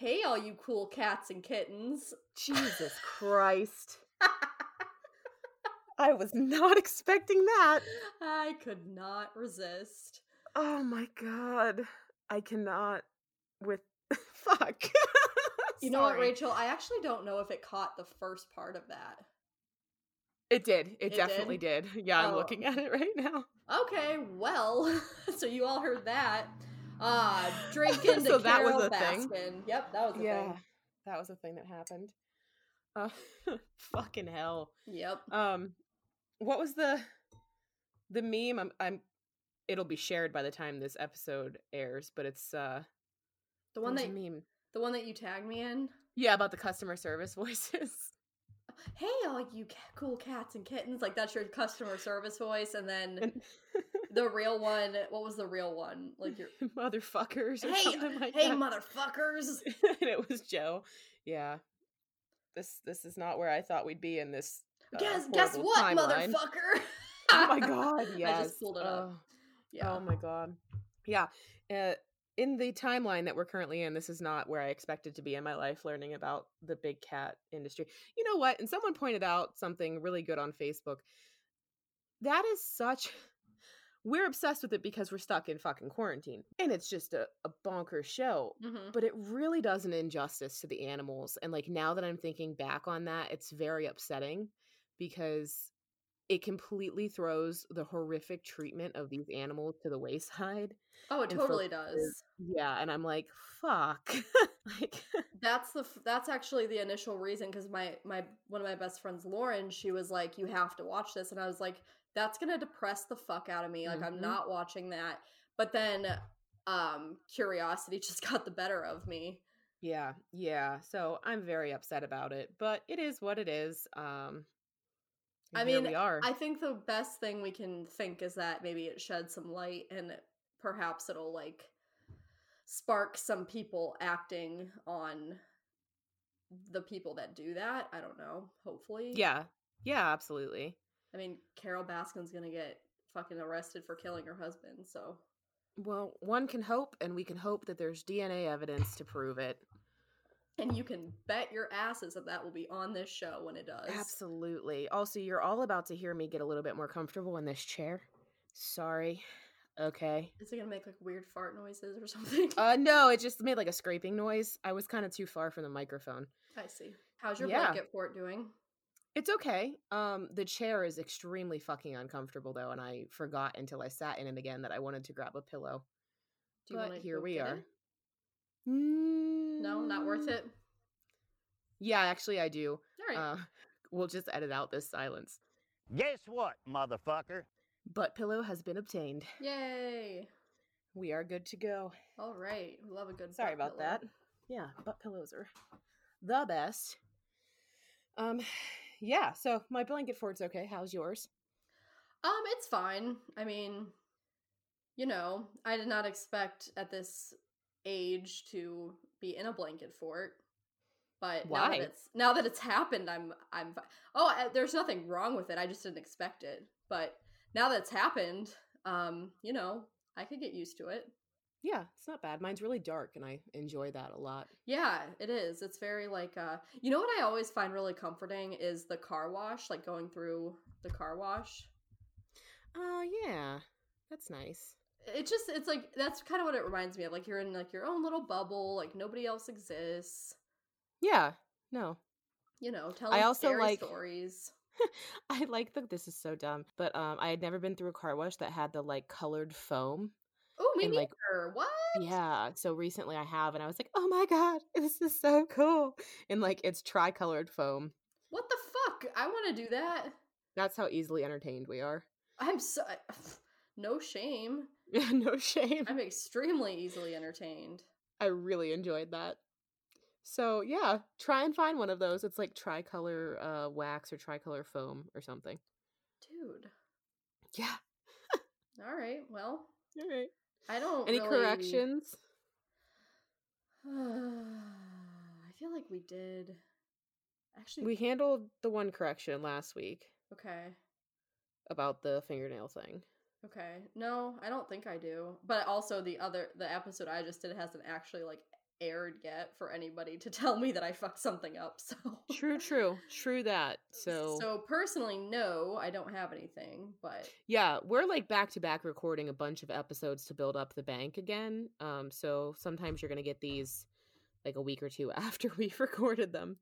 Hey, all you cool cats and kittens. Jesus Christ. I was not expecting that. I could not resist. Oh my God. I cannot with... Fuck. You know what, Rachel? I actually don't know if it caught the first part of that. It did. It definitely did. Yeah, I'm looking at it right now. Okay, well, so you all heard that. Drake into so that Carol was a Baskin. Thing. Yep, that was a thing. That was a thing that happened. Fucking hell. Yep. What was the meme? I'm it'll be shared by the time this episode airs, but it's the one that you tagged me in? Yeah, about the customer service voices. Hey, all you cool cats and kittens. Like, that's your customer service voice. And then the real one, what was the real one? Like, your motherfuckers or something like that. Hey, motherfuckers. And it was Joe. Yeah. This is not where I thought we'd be in this Guess what, timeline. Motherfucker? Oh, my God, yes. I just pulled it up. Yeah. Oh, my God. Yeah. In the timeline that we're currently in, this is not where I expected to be in my life, learning about the big cat industry. You know what? And someone pointed out something really good on Facebook. That is such... We're obsessed with it because we're stuck in fucking quarantine. And it's just a bonkers show. Mm-hmm. But it really does an injustice to the animals. And like now that I'm thinking back on that, it's very upsetting because it completely throws the horrific treatment of these animals to the wayside. Oh, it totally does. Yeah, and I'm like, fuck. Like that's actually the initial reason because my one of my best friends, Lauren, she was like, you have to watch this, and I was like, that's gonna depress the fuck out of me. Like, mm-hmm. I'm not watching that. But then, curiosity just got the better of me. Yeah. So I'm very upset about it, but it is what it is. I mean, I think the best thing we can think is that maybe it sheds some light and perhaps it'll like spark some people acting on the people that do that. I don't know. Hopefully. Yeah, absolutely. I mean, Carol Baskin's going to get fucking arrested for killing her husband, so. Well, one can hope, and we can hope that there's DNA evidence to prove it. And you can bet your asses that will be on this show when it does. Absolutely. Also, you're all about to hear me get a little bit more comfortable in this chair. Sorry. Okay. Is it going to make like weird fart noises or something? No, it just made like a scraping noise. I was kind of too far from the microphone. I see. How's your blanket fort doing? It's okay. The chair is extremely fucking uncomfortable though, and I forgot until I sat in it again that I wanted to grab a pillow. But here we are. No, not worth it. Yeah, actually, I do. All right. We'll just edit out this silence. Guess what, motherfucker? Butt pillow has been obtained. Yay! We are good to go. All right, we love a good. Sorry about that. Yeah, butt pillows are the best. Yeah. So my blanket fort's okay. How's yours? It's fine. I mean, you know, I did not expect at this age to be in a blanket fort, but why? Now that it's happened, I'm there's nothing wrong with it. I just didn't expect it, but now that it's happened, you know, I could get used to it. Yeah, it's not bad. Mine's really dark, and I enjoy that a lot. Yeah, it is. It's very, like, you know what I always find really comforting is the car wash, like going through the car wash. Oh, yeah. That's nice. It's like, that's kind of what it reminds me of. Like, you're in, like, your own little bubble. Like, nobody else exists. Yeah. No. You know, telling scary stories. I like that. This is so dumb. But I had never been through a car wash that had the, like, colored foam. Oh, me neither. What? Yeah. So recently I have, and I was like, oh my God, this is so cool. And like, it's tricolored foam. What the fuck? I want to do that. That's how easily entertained we are. No shame. No shame. I'm extremely easily entertained. I really enjoyed that. So yeah, try and find one of those. It's like tricolor wax or tricolor foam or something. Dude. Yeah. All right. I don't Any really... corrections? I feel like we did. Actually, we handled the one correction last week. Okay. About the fingernail thing. Okay. No, I don't think I do. But also the episode I just did has an actually like aired yet for anybody to tell me that I fucked something up. So true that. So personally, no, I don't have anything. But yeah, we're like back to back recording a bunch of episodes to build up the bank again. So sometimes you're gonna get these like a week or two after we've recorded them,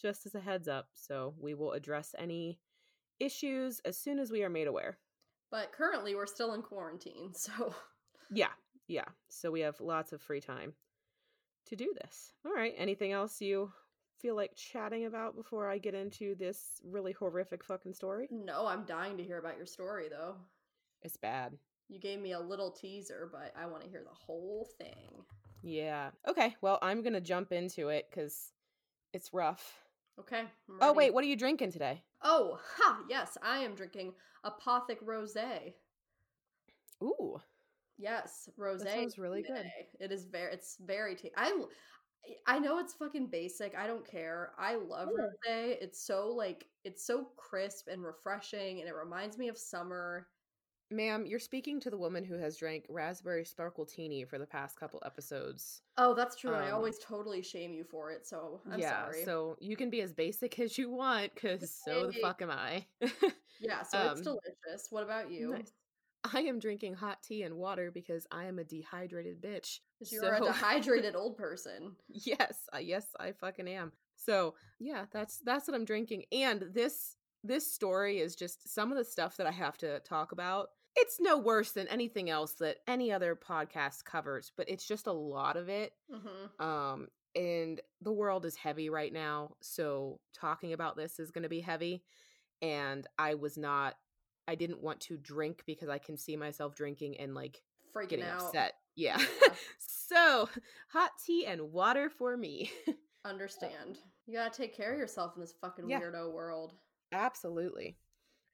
just as a heads up. So we will address any issues as soon as we are made aware. But currently we're still in quarantine, so yeah. So we have lots of free time to do this. All right. Anything else you feel like chatting about before I get into this really horrific fucking story? No, I'm dying to hear about your story, though. It's bad. You gave me a little teaser, but I want to hear the whole thing. Yeah. Okay. Well, I'm going to jump into it because it's rough. Okay. Oh, wait. What are you drinking today? Oh, ha. Yes. I am drinking Apothic Rosé. Ooh. Yes, rosé. That sounds really good. It is very. It's very tasty. I know it's fucking basic. I don't care. I love rosé. It's so crisp and refreshing, and it reminds me of summer. Ma'am, you're speaking to the woman who has drank Raspberry Sparkletini for the past couple episodes. Oh, that's true. I always totally shame you for it, so I'm sorry. Yeah, so you can be as basic as you want, because so the fuck am I. Yeah, so it's delicious. What about you? Nice. I am drinking hot tea and water because I am a dehydrated bitch. You're a dehydrated old person. Yes, I fucking am. So yeah, that's what I'm drinking. And this story is just some of the stuff that I have to talk about. It's no worse than anything else that any other podcast covers, but it's just a lot of it. Mm-hmm. And the world is heavy right now, so talking about this is going to be heavy. And I didn't want to drink because I can see myself drinking and like freaking out. Upset. Yeah. So hot tea and water for me. Understand. You gotta take care of yourself in this fucking weirdo world. Absolutely.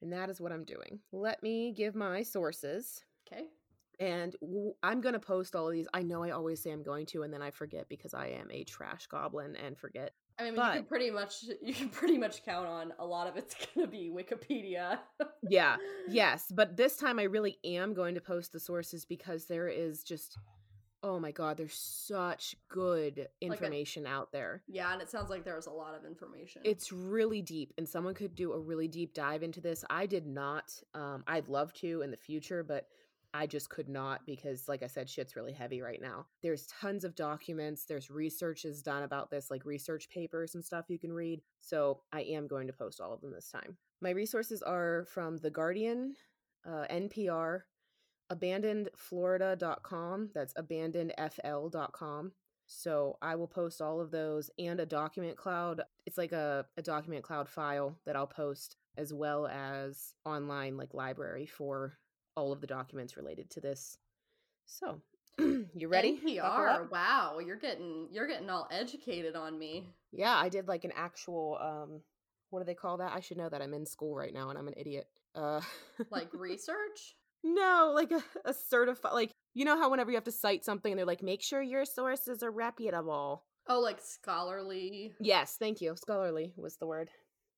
And that is what I'm doing. Let me give my sources. Okay. And I'm going to post all of these. I know I always say I'm going to, and then I forget because I am a trash goblin and forget. I mean, but you can pretty much count on a lot of it's going to be Wikipedia. Yeah. Yes. But this time I really am going to post the sources because there is just, oh my God, there's such good information out there. Yeah. And it sounds like there was a lot of information. It's really deep, and someone could do a really deep dive into this. I did not. I'd love to in the future, but I just could not because, like I said, shit's really heavy right now. There's tons of documents. There's researches done about this, like research papers and stuff you can read. So I am going to post all of them this time. My resources are from The Guardian, NPR, abandonedfl.com. That's abandonedfl.com. So I will post all of those and a document cloud. It's like a document cloud file that I'll post, as well as online like library for all of the documents related to this. So, you ready? NPR. Wow, you're getting all educated on me. Yeah, I did like an actual what do they call that? I should know that. I'm in school right now and I'm an idiot. Like research? No, like a certified, like, you know how whenever you have to cite something and they're like, make sure your sources are reputable. Oh, like scholarly. Yes, thank you. Scholarly was the word.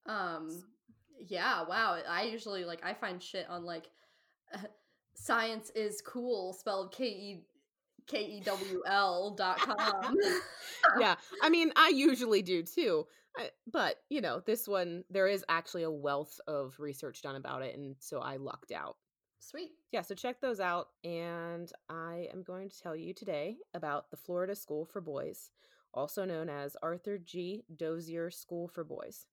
Yeah, wow. I usually like I find shit on like science is cool spelled KEWL.com. Yeah, I mean, I usually do too, but you know, this one, there is actually a wealth of research done about it, and so I lucked out. Sweet. Yeah, so check those out, and I am going to tell you today about the Florida School for Boys, also known as Arthur G. Dozier School for Boys.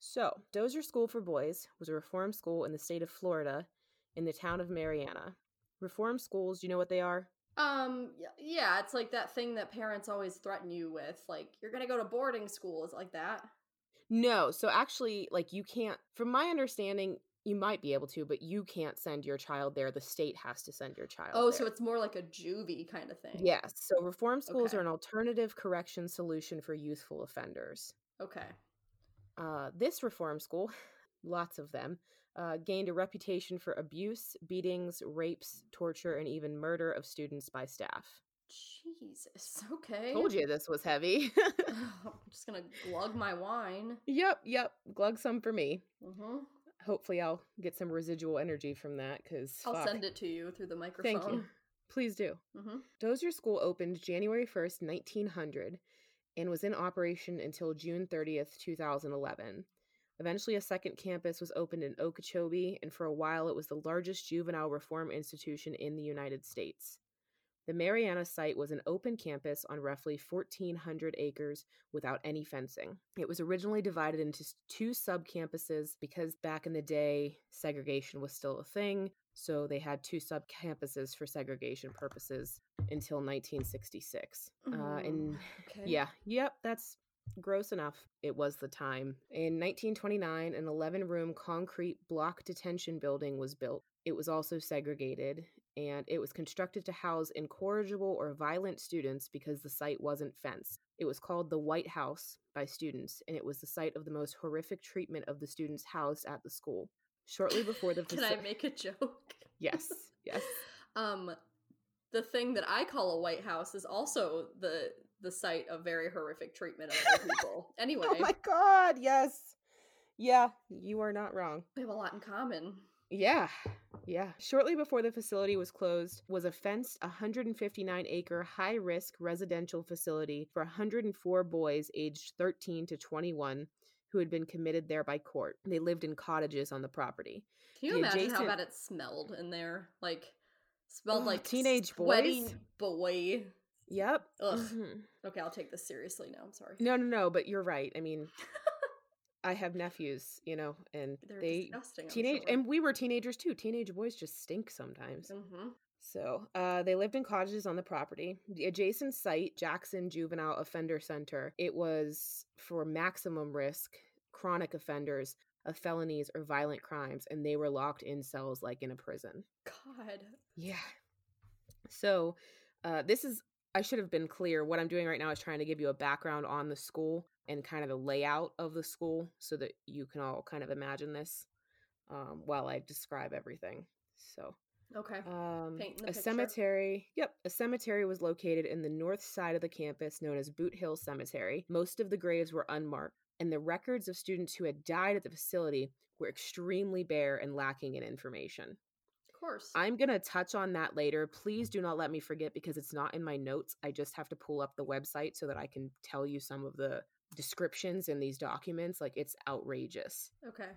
So, Dozier School for Boys was a reform school in the state of Florida in the town of Mariana. Reform schools, you know what they are? Yeah, it's like that thing that parents always threaten you with, like, you're going to go to boarding school. Is it like that? No, so actually, like, you can't, from my understanding, you might be able to, but you can't send your child there. The state has to send your child there. Oh, so it's more like a juvie kind of thing. Yes, so reform schools are an alternative correction solution for youthful offenders. Okay. This reform school, lots of them, gained a reputation for abuse, beatings, rapes, torture, and even murder of students by staff. Jesus, okay. Told you this was heavy. I'm just going to glug my wine. Yep. Glug some for me. Mm-hmm. Hopefully I'll get some residual energy from that, because I'll send it to you through the microphone. Thank you. Please do. Mm-hmm. Dozier School opened January 1st, 1900, and was in operation until June 30th, 2011. Eventually, a second campus was opened in Okeechobee, and for a while, it was the largest juvenile reform institution in the United States. The Mariana site was an open campus on roughly 1,400 acres without any fencing. It was originally divided into two sub-campuses because back in the day, segregation was still a thing, so they had two sub-campuses for segregation purposes until 1966. That's gross enough. It was the time. In 1929, an 11-room concrete block detention building was built. It was also segregated, and it was constructed to house incorrigible or violent students because the site wasn't fenced. It was called the White House by students, and it was the site of the most horrific treatment of the students housed at the school. Shortly before the Can I make a joke? Yes, yes. The thing that I call a White House is also the site of very horrific treatment of other people. Anyway. Oh my God, yes. Yeah, you are not wrong. We have a lot in common. Yeah, yeah. Shortly before the facility was closed was a fenced 159-acre high-risk residential facility for 104 boys aged 13 to 21 who had been committed there by court. They lived in cottages on the property. Can you imagine how bad it smelled in there? Like, smelled like teenage boys. Boy. Yep. Ugh. Mm-hmm. Okay, I'll take this seriously now. I'm sorry. No, but you're right. I mean... I have nephews, and they're disgusting. And we were teenagers too. Teenage boys just stink sometimes. Mm-hmm. So they lived in cottages on the property. The adjacent site, Jackson Juvenile Offender Center, it was for maximum risk, chronic offenders of felonies or violent crimes, and they were locked in cells like in a prison. God. Yeah. So I should have been clear. What I'm doing right now is trying to give you a background on the school and kind of the layout of the school so that you can all kind of imagine this while I describe everything. So, okay. Cemetery. Yep. A cemetery was located in the north side of the campus known as Boot Hill Cemetery. Most of the graves were unmarked, and the records of students who had died at the facility were extremely bare and lacking in information. Course. I'm going to touch on that later. Please do not let me forget because it's not in my notes. I just have to pull up the website so that I can tell you some of the descriptions in these documents. Like, it's outrageous. Okay.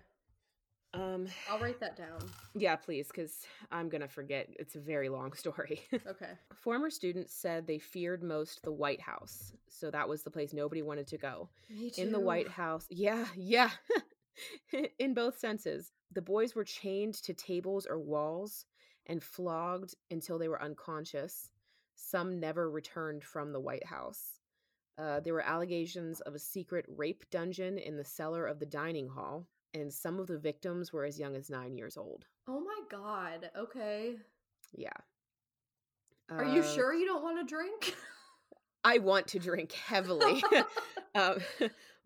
I'll write that down. Yeah, please, because I'm going to forget. It's a very long story. Okay. Former students said they feared most the White House. So that was the place nobody wanted to go. Me too. In the White House. Yeah. In both senses. The boys were chained to tables or walls and flogged until they were unconscious. Some never returned from the White House. There were allegations of a secret rape dungeon in the cellar of the dining hall, and some of the victims were as young as 9 years old. Oh my God. Okay. Yeah. Are you sure you don't want to drink? I want to drink heavily,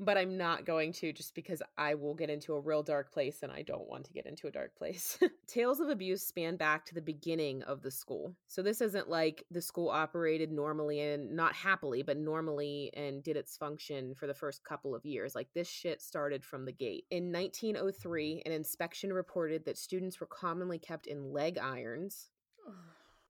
but I'm not going to just because I will get into a real dark place and I don't want to get into a dark place. Tales of abuse span back to the beginning of the school. So this isn't like the school operated normally and not happily, but normally and did its function for the first couple of years. Like this shit started from the gate. In 1903, an inspection reported that students were commonly kept in leg irons.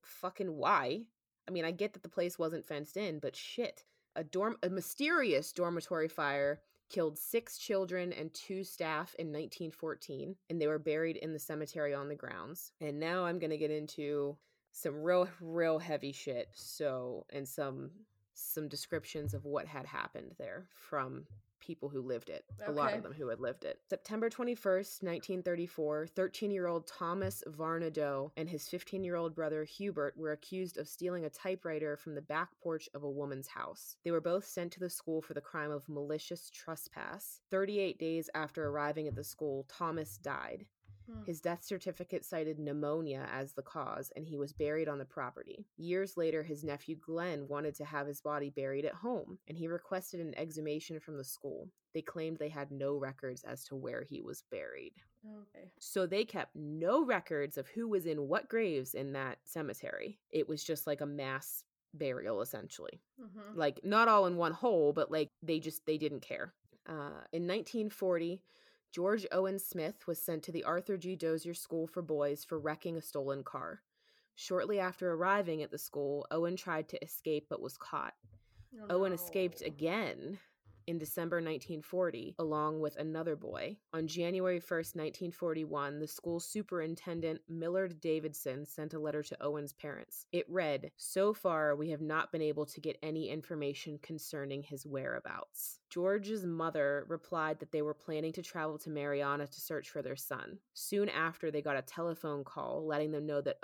Fucking why? I mean, I get that the place wasn't fenced in, but shit. A mysterious dormitory fire killed 6 children and 2 staff in 1914, and they were buried in the cemetery on the grounds. And now I'm going to get into some real, real heavy shit. So, and some descriptions of what had happened there from people who lived it. Okay. A lot of them who had lived it. September 21st, 1934, 13-year-old Thomas Varnadoe and his 15-year-old brother Hubert were accused of stealing a typewriter from the back porch of a woman's house. They were both sent to the school for the crime of malicious trespass. 38 days after arriving at the school, Thomas died. His death certificate cited pneumonia as the cause, and he was buried on the property. Years later, his nephew Glenn wanted to have his body buried at home, and he requested an exhumation from the school. They claimed they had no records as to where he was buried. Okay. So they kept no records of who was in what graves in that cemetery. It was just like a mass burial, essentially. Mm-hmm. Like, not all in one hole, but like, they didn't care. In 1940... George Owen Smith was sent to the Arthur G. Dozier School for Boys for wrecking a stolen car. Shortly after arriving at the school, Owen tried to escape but was caught. Oh, Owen escaped again in December 1940, along with another boy. On January 1st, 1941, the school superintendent, Millard Davidson, sent a letter to Owen's parents. It read, "So far, we have not been able to get any information concerning his whereabouts." George's mother replied that they were planning to travel to Mariana to search for their son. Soon after, they got a telephone call letting them know that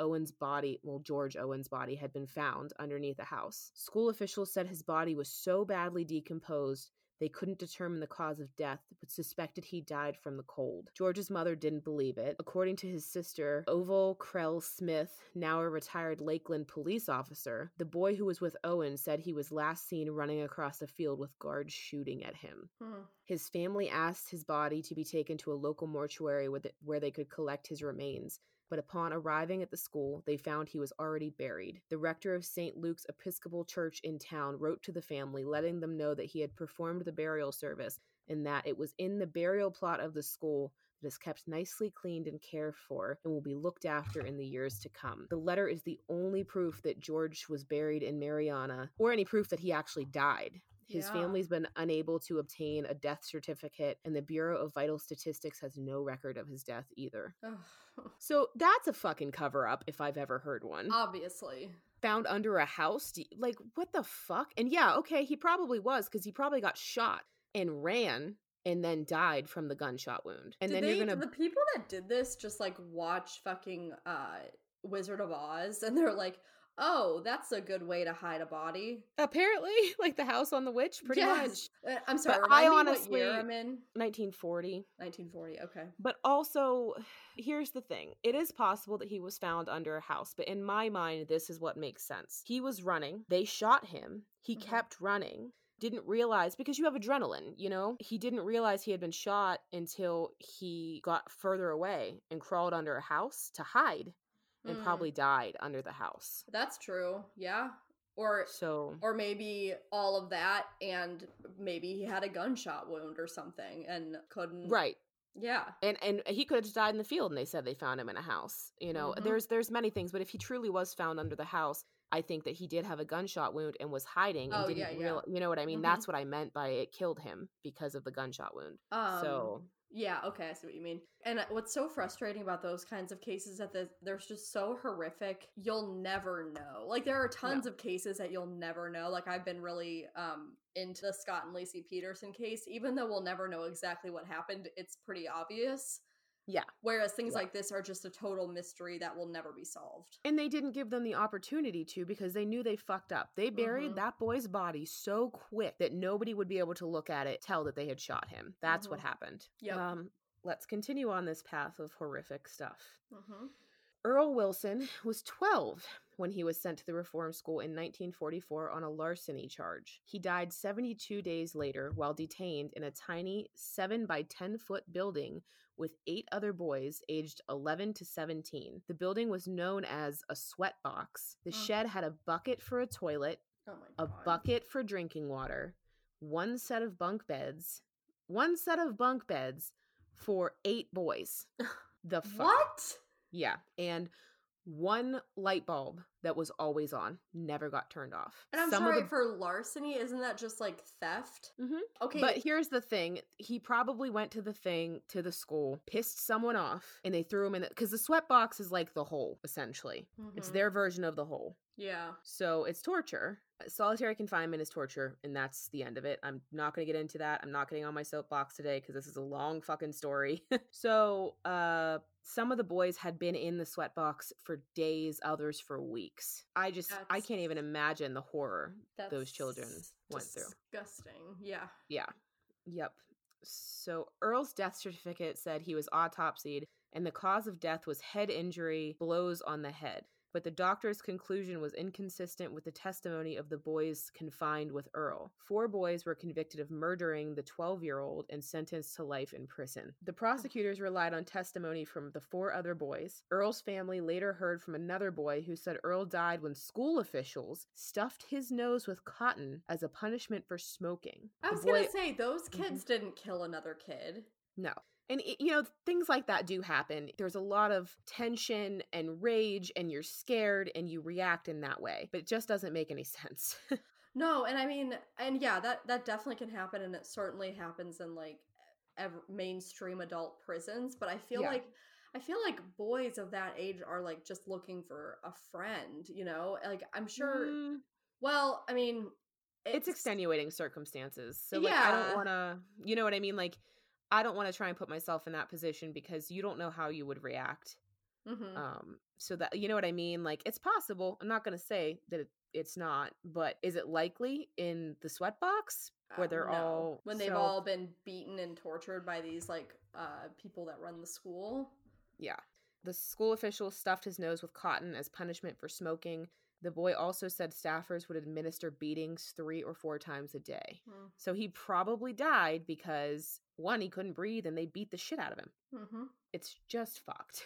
George Owen's body had been found underneath a house. School officials said his body was so badly decomposed they couldn't determine the cause of death, but suspected he died from the cold. George's mother didn't believe it. According to his sister, Ovell Krell Smith, now a retired Lakeland police officer, the boy who was with Owen said he was last seen running across a field with guards shooting at him. His family asked his body to be taken to a local mortuary where they could collect his remains. But upon arriving at the school, they found he was already buried. The rector of St. Luke's Episcopal Church in town wrote to the family, letting them know that he had performed the burial service and that it was in the burial plot of the school that is kept nicely cleaned and cared for and will be looked after in the years to come. The letter is the only proof that George was buried in Mariana, or any proof that he actually died. His family's been unable to obtain a death certificate, and the Bureau of Vital Statistics has no record of his death either. So that's a fucking cover-up if I've ever heard one. Obviously. Found under a house? Like, what the fuck? And yeah, okay, he probably was, because he probably got shot and ran and then died from the gunshot wound. And the people that did this just, like, watch fucking Wizard of Oz, and they're like, oh, that's a good way to hide a body. Apparently, like The House on the Witch, pretty much. I'm sorry, but I honestly, what year I'm in? 1940. 1940, okay. But also, here's the thing. It is possible that he was found under a house, but in my mind, this is what makes sense. He was running. They shot him. He kept running. Didn't realize, because you have adrenaline, you know? He didn't realize he had been shot until he got further away and crawled under a house to hide. And probably died under the house. That's true. Yeah. Or maybe all of that, and maybe he had a gunshot wound or something and couldn't. Right. Yeah. And he could have died in the field, and they said they found him in a house. You know, there's many things, but if he truly was found under the house, I think that he did have a gunshot wound and was hiding and didn't realize, you know what I mean? That's what I meant by it killed him, because of the gunshot wound. Yeah, okay, I see what you mean. And what's so frustrating about those kinds of cases that they're just so horrific, you'll never know. Like, there are tons of cases that you'll never know. Like, I've been really into the Scott and Lacey Peterson case. Even though we'll never know exactly what happened, it's pretty obvious. Yeah. Whereas things like this are just a total mystery that will never be solved. And they didn't give them the opportunity to, because they knew they fucked up. They buried that boy's body so quick that nobody would be able to look at it, tell that they had shot him. That's what happened. Yeah. Let's continue on this path of horrific stuff. Earl Wilson was 12 when he was sent to the reform school in 1944 on a larceny charge. He died 72 days later while detained in a tiny 7 by 10 foot building with 8 other boys aged 11 to 17. The building was known as a sweat box. The shed had a bucket for a toilet, a bucket for drinking water, one set of bunk beds for 8 boys. The fuck? What? Yeah, and one light bulb that was always on, never got turned off. And I'm for larceny, isn't that just like theft? Okay. But here's the thing. He probably went to the school, pissed someone off, and they threw him in because the sweat box is like the hole, essentially. It's their version of the hole. Yeah. So it's torture. Solitary confinement is torture, and that's the end of it. I'm not going to get into that. I'm not getting on my soapbox today because this is a long fucking story. So, some of the boys had been in the sweatbox for days, others for weeks. I can't even imagine the horror those children went through. Disgusting. Yeah. Yeah. Yep. So Earl's death certificate said he was autopsied, and the cause of death was head injury, blows on the head. But the doctor's conclusion was inconsistent with the testimony of the boys confined with Earl. 4 boys were convicted of murdering the 12-year-old and sentenced to life in prison. The prosecutors relied on testimony from the 4 other boys. Earl's family later heard from another boy who said Earl died when school officials stuffed his nose with cotton as a punishment for smoking. I was going to say, those kids didn't kill another kid. No. And, you know, things like that do happen. There's a lot of tension and rage, and you're scared and you react in that way. But it just doesn't make any sense. No, and I mean, and yeah, that definitely can happen. And it certainly happens in like mainstream adult prisons. But I feel like boys of that age are like just looking for a friend, you know, like I'm sure. Mm. Well, I mean, it's extenuating circumstances. So like, yeah. I don't want to, you know what I mean? Like, I don't want to try and put myself in that position because you don't know how you would react. Mm-hmm. So that, you know what I mean? Like, it's possible. I'm not going to say that it's not, but is it likely in the sweatbox where they're all when they've all been beaten and tortured by these like people that run the school? Yeah. The school official stuffed his nose with cotton as punishment for smoking. The boy also said staffers would administer beatings 3 or 4 times a day. Mm. So he probably died because, one, he couldn't breathe and they beat the shit out of him. Mm-hmm. It's just fucked.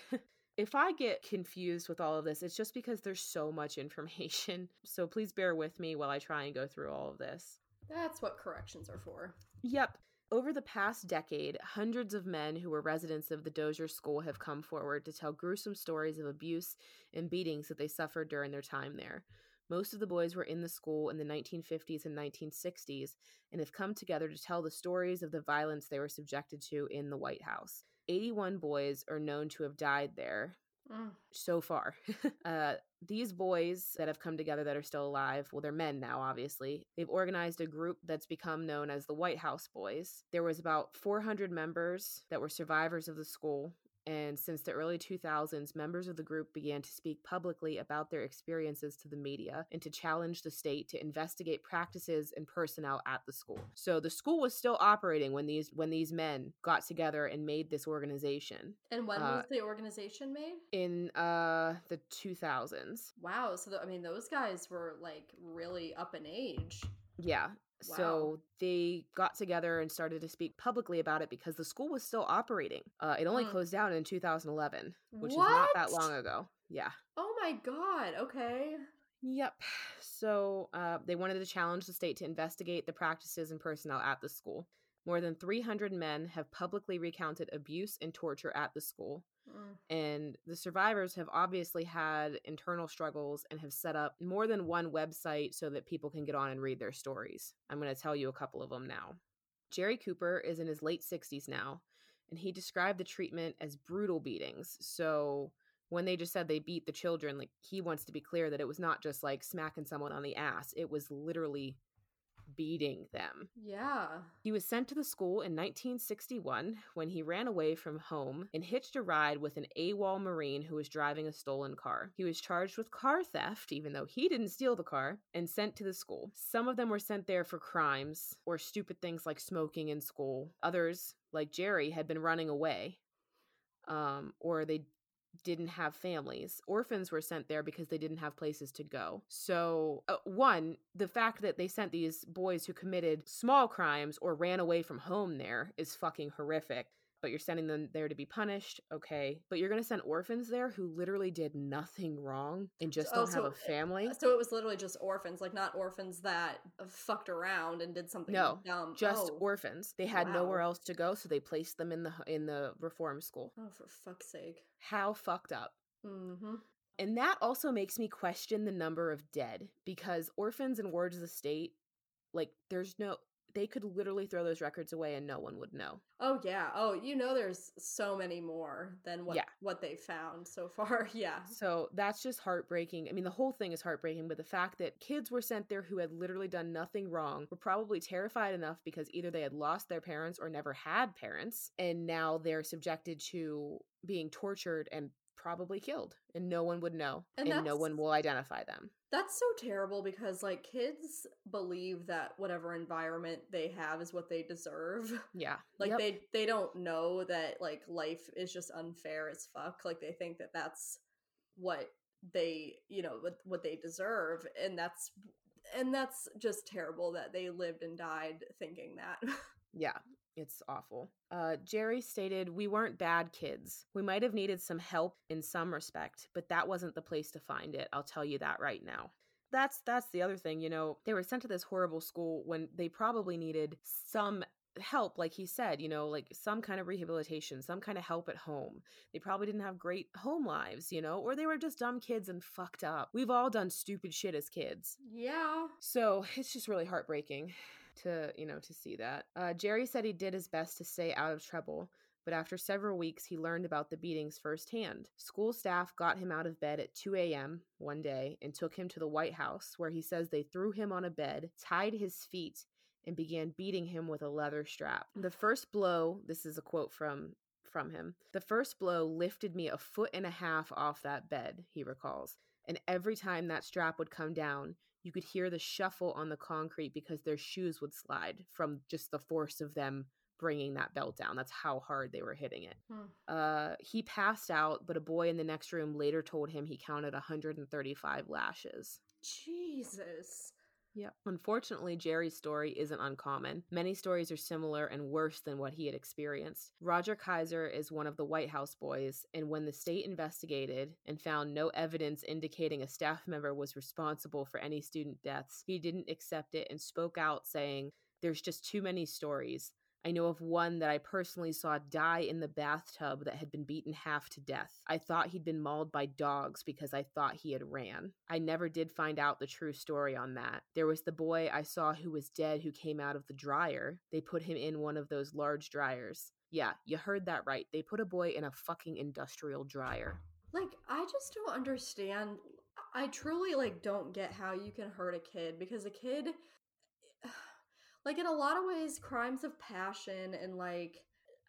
If I get confused with all of this, it's just because there's so much information. So please bear with me while I try and go through all of this. That's what corrections are for. Yep. Over the past decade, hundreds of men who were residents of the Dozier School have come forward to tell gruesome stories of abuse and beatings that they suffered during their time there. Most of the boys were in the school in the 1950s and 1960s and have come together to tell the stories of the violence they were subjected to in the White House. 81 boys are known to have died there. So far. These boys that have come together that are still alive, well, they're men now, obviously. They've organized a group that's become known as the White House Boys. There was about 400 members that were survivors of the school. And since the early 2000s, members of the group began to speak publicly about their experiences to the media and to challenge the state to investigate practices and personnel at the school. So the school was still operating when these men got together and made this organization. And when was the organization made? In the 2000s. Wow. So, those guys were like really up in age. Yeah. Wow. So they got together and started to speak publicly about it because the school was still operating. It only closed down in 2011, which is not that long ago. Yeah. Oh my God. Okay. Yep. So they wanted to challenge the state to investigate the practices and personnel at the school. More than 300 men have publicly recounted abuse and torture at the school. And the survivors have obviously had internal struggles and have set up more than one website so that people can get on and read their stories. I'm going to tell you a couple of them now. Jerry Cooper is in his late 60s now, and he described the treatment as brutal beatings. So when they just said they beat the children, like, he wants to be clear that it was not just like smacking someone on the ass. It was literally beating them. Yeah. He was sent to the school in 1961 when he ran away from home and hitched a ride with an AWOL Marine who was driving a stolen car. He was charged with car theft, even though he didn't steal the car, and sent to the school. Some of them were sent there for crimes or stupid things like smoking in school. Others, like Jerry, had been running away, or they didn't have families. Orphans were sent there because they didn't have places to go. So, one, the fact that they sent these boys who committed small crimes or ran away from home there is fucking horrific. But you're sending them there to be punished, okay. But you're going to send orphans there who literally did nothing wrong and just don't have a family. So it was literally just orphans, like not orphans that fucked around and did something dumb. No, just orphans. They had nowhere else to go, so they placed them in the reform school. Oh, for fuck's sake. How fucked up. Mm-hmm. And that also makes me question the number of dead, because orphans and wards of the state, like, there's no... They could literally throw those records away and no one would know. Oh, yeah. Oh, you know, there's so many more than what they found so far. Yeah. So that's just heartbreaking. I mean, the whole thing is heartbreaking, but the fact that kids were sent there who had literally done nothing wrong were probably terrified enough because either they had lost their parents or never had parents, and now they're subjected to being tortured and probably killed, and no one would know, and no one will identify them. That's so terrible because, like, kids believe that whatever environment they have is what they deserve. Yeah. Like, they don't know that, like, life is just unfair as fuck. Like, they think that that's what they, you know, what they deserve. And that's just terrible that they lived and died thinking that. Yeah. It's awful. Jerry stated, "We weren't bad kids. We might have needed some help in some respect, but that wasn't the place to find it. I'll tell you that right now." That's the other thing, you know. They were sent to this horrible school when they probably needed some help, like he said, you know, like some kind of rehabilitation, some kind of help at home. They probably didn't have great home lives, you know, or they were just dumb kids and fucked up. We've all done stupid shit as kids. Yeah. So it's just really heartbreaking to, you know, to see that. Jerry said he did his best to stay out of trouble, but after several weeks, he learned about the beatings firsthand. School staff got him out of bed at 2 a.m. one day and took him to the White House, where he says they threw him on a bed, tied his feet, and began beating him with a leather strap. The first blow, this is a quote from him, "The first blow lifted me a foot and a half off that bed," he recalls. "And every time that strap would come down, you could hear the shuffle on the concrete because their shoes would slide from just the force of them bringing that belt down." That's how hard they were hitting it. He passed out, but a boy in the next room later told him he counted 135 lashes. Jesus. Yep. Unfortunately, Jerry's story isn't uncommon. Many stories are similar and worse than what he had experienced. Roger Kaiser is one of the White House Boys, and when the state investigated and found no evidence indicating a staff member was responsible for any student deaths, he didn't accept it and spoke out, saying, "There's just too many stories. I know of one that I personally saw die in the bathtub that had been beaten half to death. I thought he'd been mauled by dogs because I thought he had ran. I never did find out the true story on that. There was the boy I saw who was dead who came out of the dryer. They put him in one of those large dryers." Yeah, you heard that right. They put a boy in a fucking industrial dryer. Like, I just don't understand. I truly, like, don't get how you can hurt a kid, because a kid... Like, in a lot of ways, crimes of passion and, like,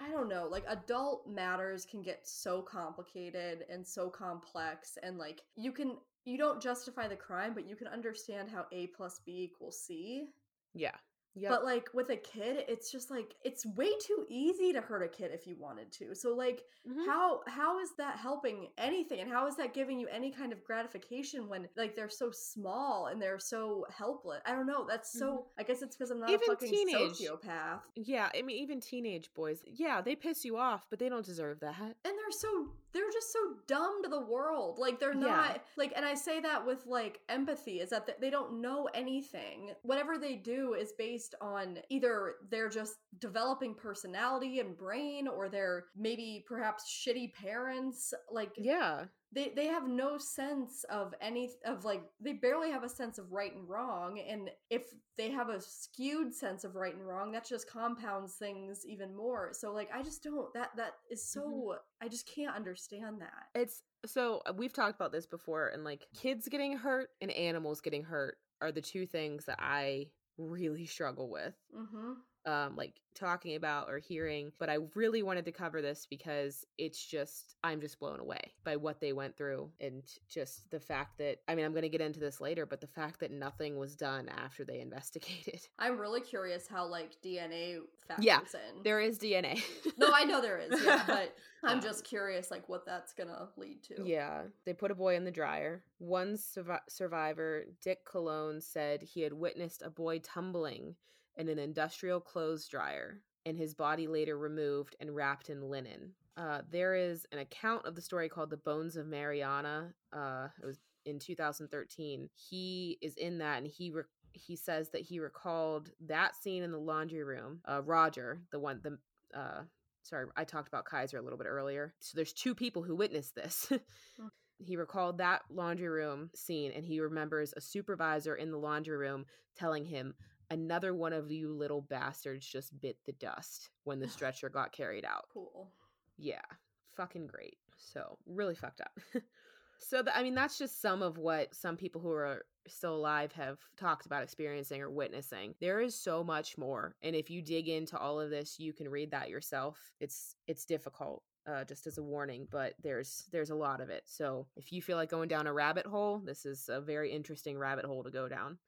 I don't know, like, adult matters can get so complicated and so complex. And, like, you don't justify the crime, but you can understand how A plus B equals C. Yeah. Yep. But, like, with a kid, it's just, like, it's way too easy to hurt a kid if you wanted to. So, like, how is that helping anything? And how is that giving you any kind of gratification when, like, they're so small and they're so helpless? I don't know. That's so, I guess it's because I'm not even a fucking sociopath. Yeah, I mean, even teenage boys, yeah, they piss you off, but they don't deserve that. And they're just so dumb to the world. Like, they're not, like, and I say that with, like, empathy, is that they don't know anything. Whatever they do is based on either they're just developing personality and brain, or they're maybe perhaps shitty parents. Like, yeah, they have no sense of any of, like, they barely have a sense of right and wrong. And if they have a skewed sense of right and wrong, that just compounds things even more. So, like, I just don't, that is so, I just can't understand that. It's so, we've talked about this before, and, like, kids getting hurt and animals getting hurt are the two things that I really struggle with like talking about or hearing, but I really wanted to cover this because it's just, I'm just blown away by what they went through, and just the fact that, I mean, I'm going to get into this later, but the fact that nothing was done after they investigated. I'm really curious how, like, DNA factors in. There is DNA. No, I know there is, yeah, but I'm just curious, like, what that's going to lead to. Yeah. They put a boy in the dryer. One survivor, Dick Colon, said he had witnessed a boy tumbling in an industrial clothes dryer, and his body later removed and wrapped in linen. There is an account of the story called The Bones of Mariana. It was in 2013. He is in that, and he says that he recalled that scene in the laundry room. Roger, the one, sorry, I talked about Kaiser a little bit earlier. So there's two people who witnessed this. He recalled that laundry room scene, and he remembers a supervisor in the laundry room telling him, "Another one of you little bastards just bit the dust," when the stretcher got carried out. Cool. Yeah. Fucking great. So, really fucked up. So, I mean, that's just some of what some people who are still alive have talked about experiencing or witnessing. There is so much more. And if you dig into all of this, you can read that yourself. It's difficult. Just as a warning, but there's a lot of it. So if you feel like going down a rabbit hole, this is a very interesting rabbit hole to go down.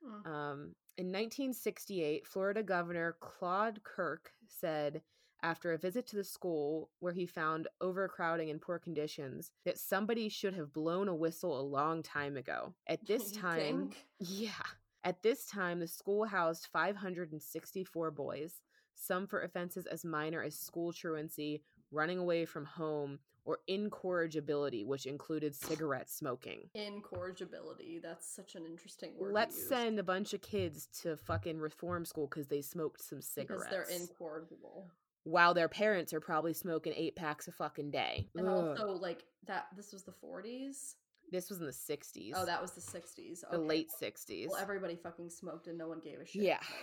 In 1968, Florida Governor Claude Kirk said, after a visit to the school where he found overcrowding and poor conditions, that somebody should have blown a whistle a long time ago. At this time, the school housed 564 boys, some for offenses as minor as school truancy, running away from home, or incorrigibility, which included cigarette smoking. Incorrigibility. That's such an interesting word. Let's send a bunch of kids to fucking reform school because they smoked some cigarettes. Because they're incorrigible. While their parents are probably smoking 8 packs a fucking day. And also, like, that. This was the 40s? This was in the 60s. Oh, that was the 60s. Okay. The late 60s. Well, everybody fucking smoked and no one gave a shit. Yeah. So.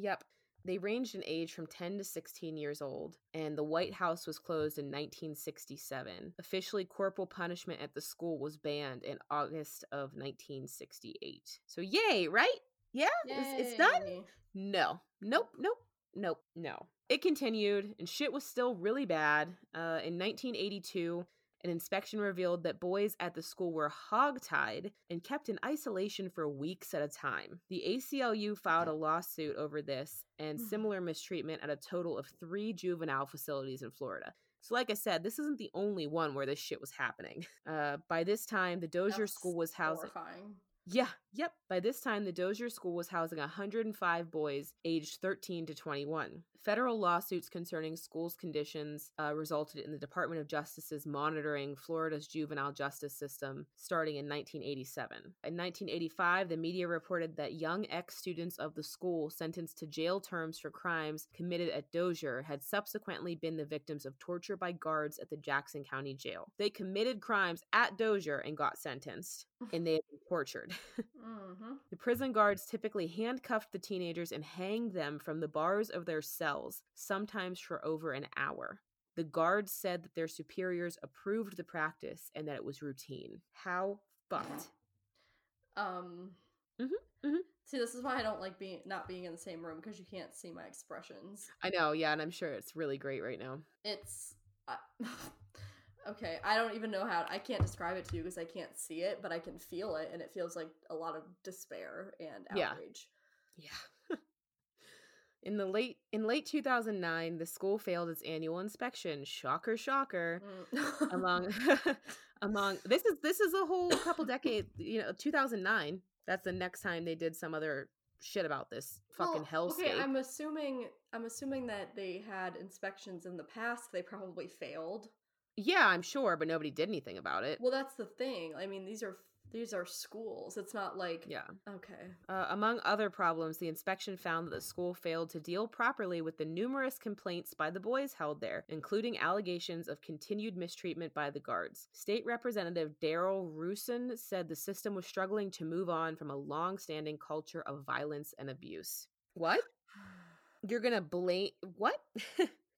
Yep. They ranged in age from 10 to 16 years old, and the White House was closed in 1967. Officially, corporal punishment at the school was banned in August of 1968. So yay, right? Yeah? Yay. It's done? No. Nope, nope, nope, no. It continued, and shit was still really bad. In 1982, an inspection revealed that boys at the school were hogtied and kept in isolation for weeks at a time. The ACLU filed a lawsuit over this and similar mistreatment at a total of 3 juvenile facilities in Florida. So like I said, this isn't the only one where this shit was happening. By this time, the Dozier School was housing... Horrifying. Yeah, yep. By this time, the Dozier School was housing 105 boys aged 13 to 21. Federal lawsuits concerning schools' conditions resulted in the Department of Justice's monitoring Florida's juvenile justice system starting in 1987. In 1985, the media reported that young ex-students of the school sentenced to jail terms for crimes committed at Dozier had subsequently been the victims of torture by guards at the Jackson County Jail. They committed crimes at Dozier and got sentenced, and they had been tortured. Mm-hmm. The prison guards typically handcuffed the teenagers and hanged them from the bars of their cells, sometimes for over an hour. The guards said that their superiors approved the practice and that it was routine. How fucked. Mm-hmm, mm-hmm. See, this is why I don't like not being in the same room, because you can't see my expressions. I know, yeah, and I'm sure it's really great right now. It's... Okay, I don't even know how... I can't describe it to you because I can't see it, but I can feel it, and it feels like a lot of despair and outrage. Yeah. In late 2009, the school failed its annual inspection. Shocker, shocker. Mm. This is a whole couple decades, 2009. That's the next time they did some other shit about this fucking hellscape. Okay, I'm assuming that they had inspections in the past. They probably failed. Yeah, I'm sure, but nobody did anything about it. Well, that's the thing. I mean, these are schools. It's not like... Yeah. Okay. Among other problems, the inspection found that the school failed to deal properly with the numerous complaints by the boys held there, including allegations of continued mistreatment by the guards. State Representative Darrell Rusin said the system was struggling to move on from a long-standing culture of violence and abuse. What? You're gonna blame... What?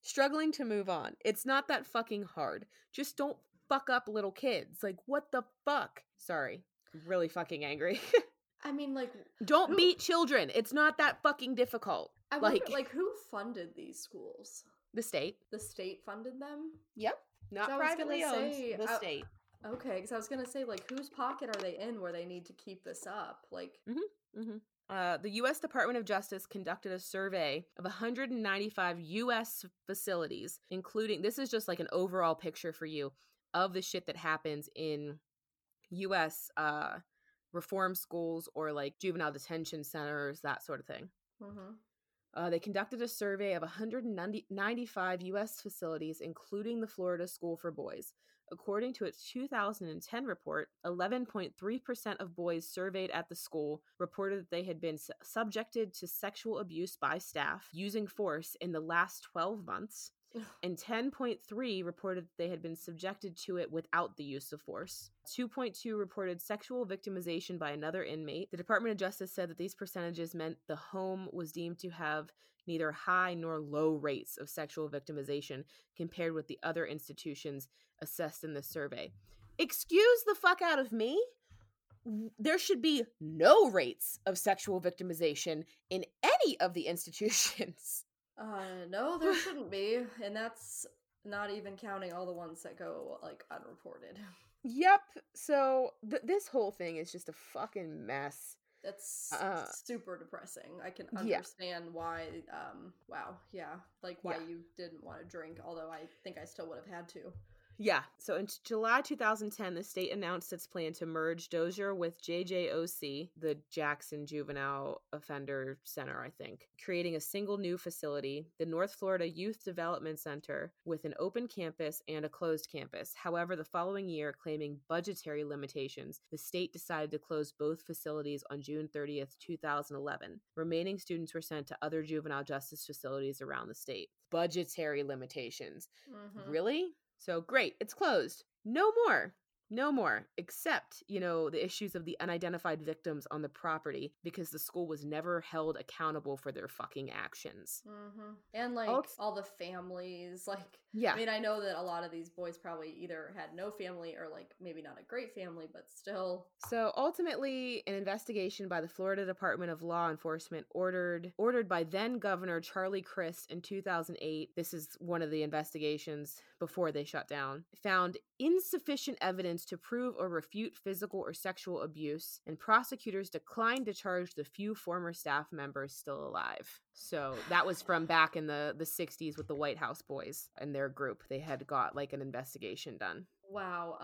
Struggling to move on. It's not that fucking hard. Just don't fuck up little kids. Like, what the fuck? Sorry. I'm really fucking angry. I mean, like... Don't beat children. It's not that fucking difficult. I wonder, like, who funded these schools? The state. The state funded them? Yep. Not privately owned. The state. Okay, because I was going to say, like, whose pocket are they in where they need to keep this up? Like... Mm-hmm, mm-hmm. The U.S. Department of Justice conducted a survey of 195 U.S. facilities, including, this is just like an overall picture for you of the shit that happens in U.S. reform schools or like juvenile detention centers, that sort of thing. Mm-hmm. They conducted a survey of 195 U.S. facilities, including the Florida School for Boys. According to its 2010 report, 11.3% of boys surveyed at the school reported that they had been subjected to sexual abuse by staff using force in the last 12 months, and 10.3% reported that they had been subjected to it without the use of force. 2.2% reported sexual victimization by another inmate. The Department of Justice said that these percentages meant the home was deemed to have neither high nor low rates of sexual victimization compared with the other institutions assessed in the survey. Excuse the fuck out of me. There should be no rates of sexual victimization in any of the institutions. No, there shouldn't be. And that's not even counting all the ones that go, like, unreported. Yep. So this whole thing is just a fucking mess. That's super depressing. I can understand why, why you didn't want to drink, although I think I still would have had to. Yeah. So in July 2010, the state announced its plan to merge Dozier with JJOC, the Jackson Juvenile Offender Center, I think, creating a single new facility, the North Florida Youth Development Center, with an open campus and a closed campus. However, the following year, claiming budgetary limitations, the state decided to close both facilities on June 30th, 2011. Remaining students were sent to other juvenile justice facilities around the state. Budgetary limitations. Mm-hmm. Really? So great, it's closed. No more, except, you know, the issues of the unidentified victims on the property, because the school was never held accountable for their fucking actions. Mm-hmm. And like all the families, like, yeah. I mean, I know that a lot of these boys probably either had no family or like maybe not a great family, but still. So ultimately, an investigation by the Florida Department of Law Enforcement ordered by then Governor Charlie Crist in 2008, this is one of the investigations before they shut down, found insufficient evidence to prove or refute physical or sexual abuse, and prosecutors declined to charge the few former staff members still alive. So that was from back in the 60s with the White House Boys and their group. They had got like an investigation done. Wow.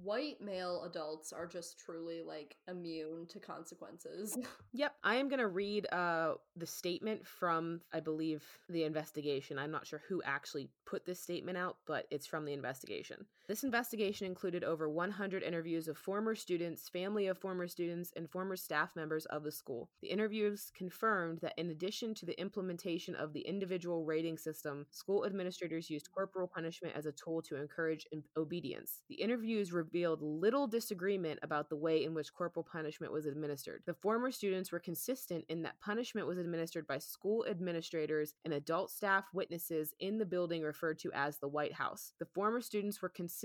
White male adults are just truly like immune to consequences. Yep. I am going to read the statement from, I believe, the investigation. I'm not sure who actually put this statement out, but it's from the investigation. This investigation included over 100 interviews of former students, family of former students, and former staff members of the school. The interviews confirmed that in addition to the implementation of the individual rating system, school administrators used corporal punishment as a tool to encourage obedience. The interviews revealed little disagreement about the way in which corporal punishment was administered. The former students were consistent in that punishment was administered by school administrators and adult staff witnesses in the building referred to as the White House. The former students were consistent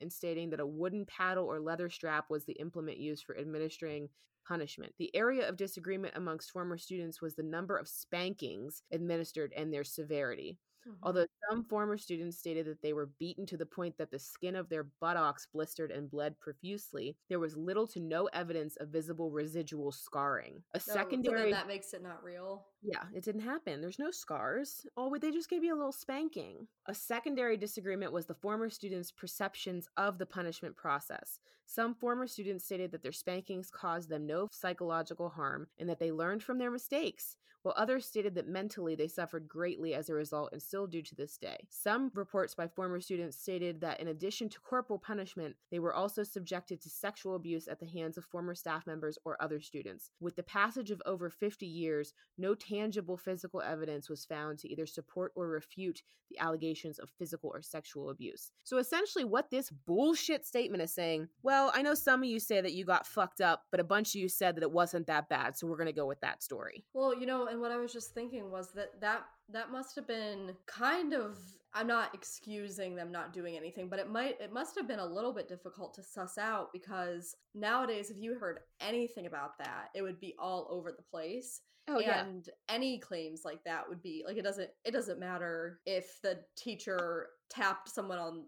in stating that a wooden paddle or leather strap was the implement used for administering punishment. The area of disagreement amongst former students was the number of spankings administered and their severity. Although some former students stated that they were beaten to the point that the skin of their buttocks blistered and bled profusely, there was little to no evidence of visible residual scarring. So then that makes it not real. Yeah, it didn't happen. There's no scars. Oh, they just gave you a little spanking. A secondary disagreement was the former students' perceptions of the punishment process. Some former students stated that their spankings caused them no psychological harm and that they learned from their mistakes, while others stated that mentally they suffered greatly as a result and still do to this day. Some reports by former students stated that in addition to corporal punishment, they were also subjected to sexual abuse at the hands of former staff members or other students. With the passage of over 50 years, no tangible physical evidence was found to either support or refute the allegations of physical or sexual abuse. So essentially what this bullshit statement is saying, well, I know some of you say that you got fucked up, but a bunch of you said that it wasn't that bad, so we're going to go with that story. Well, you know, and what I was just thinking was that must have been kind of, I'm not excusing them not doing anything, but it must have been a little bit difficult to suss out, because nowadays if you heard anything about that, it would be all over the place. Oh, and yeah. Any claims like that would be like, it doesn't matter if the teacher tapped someone on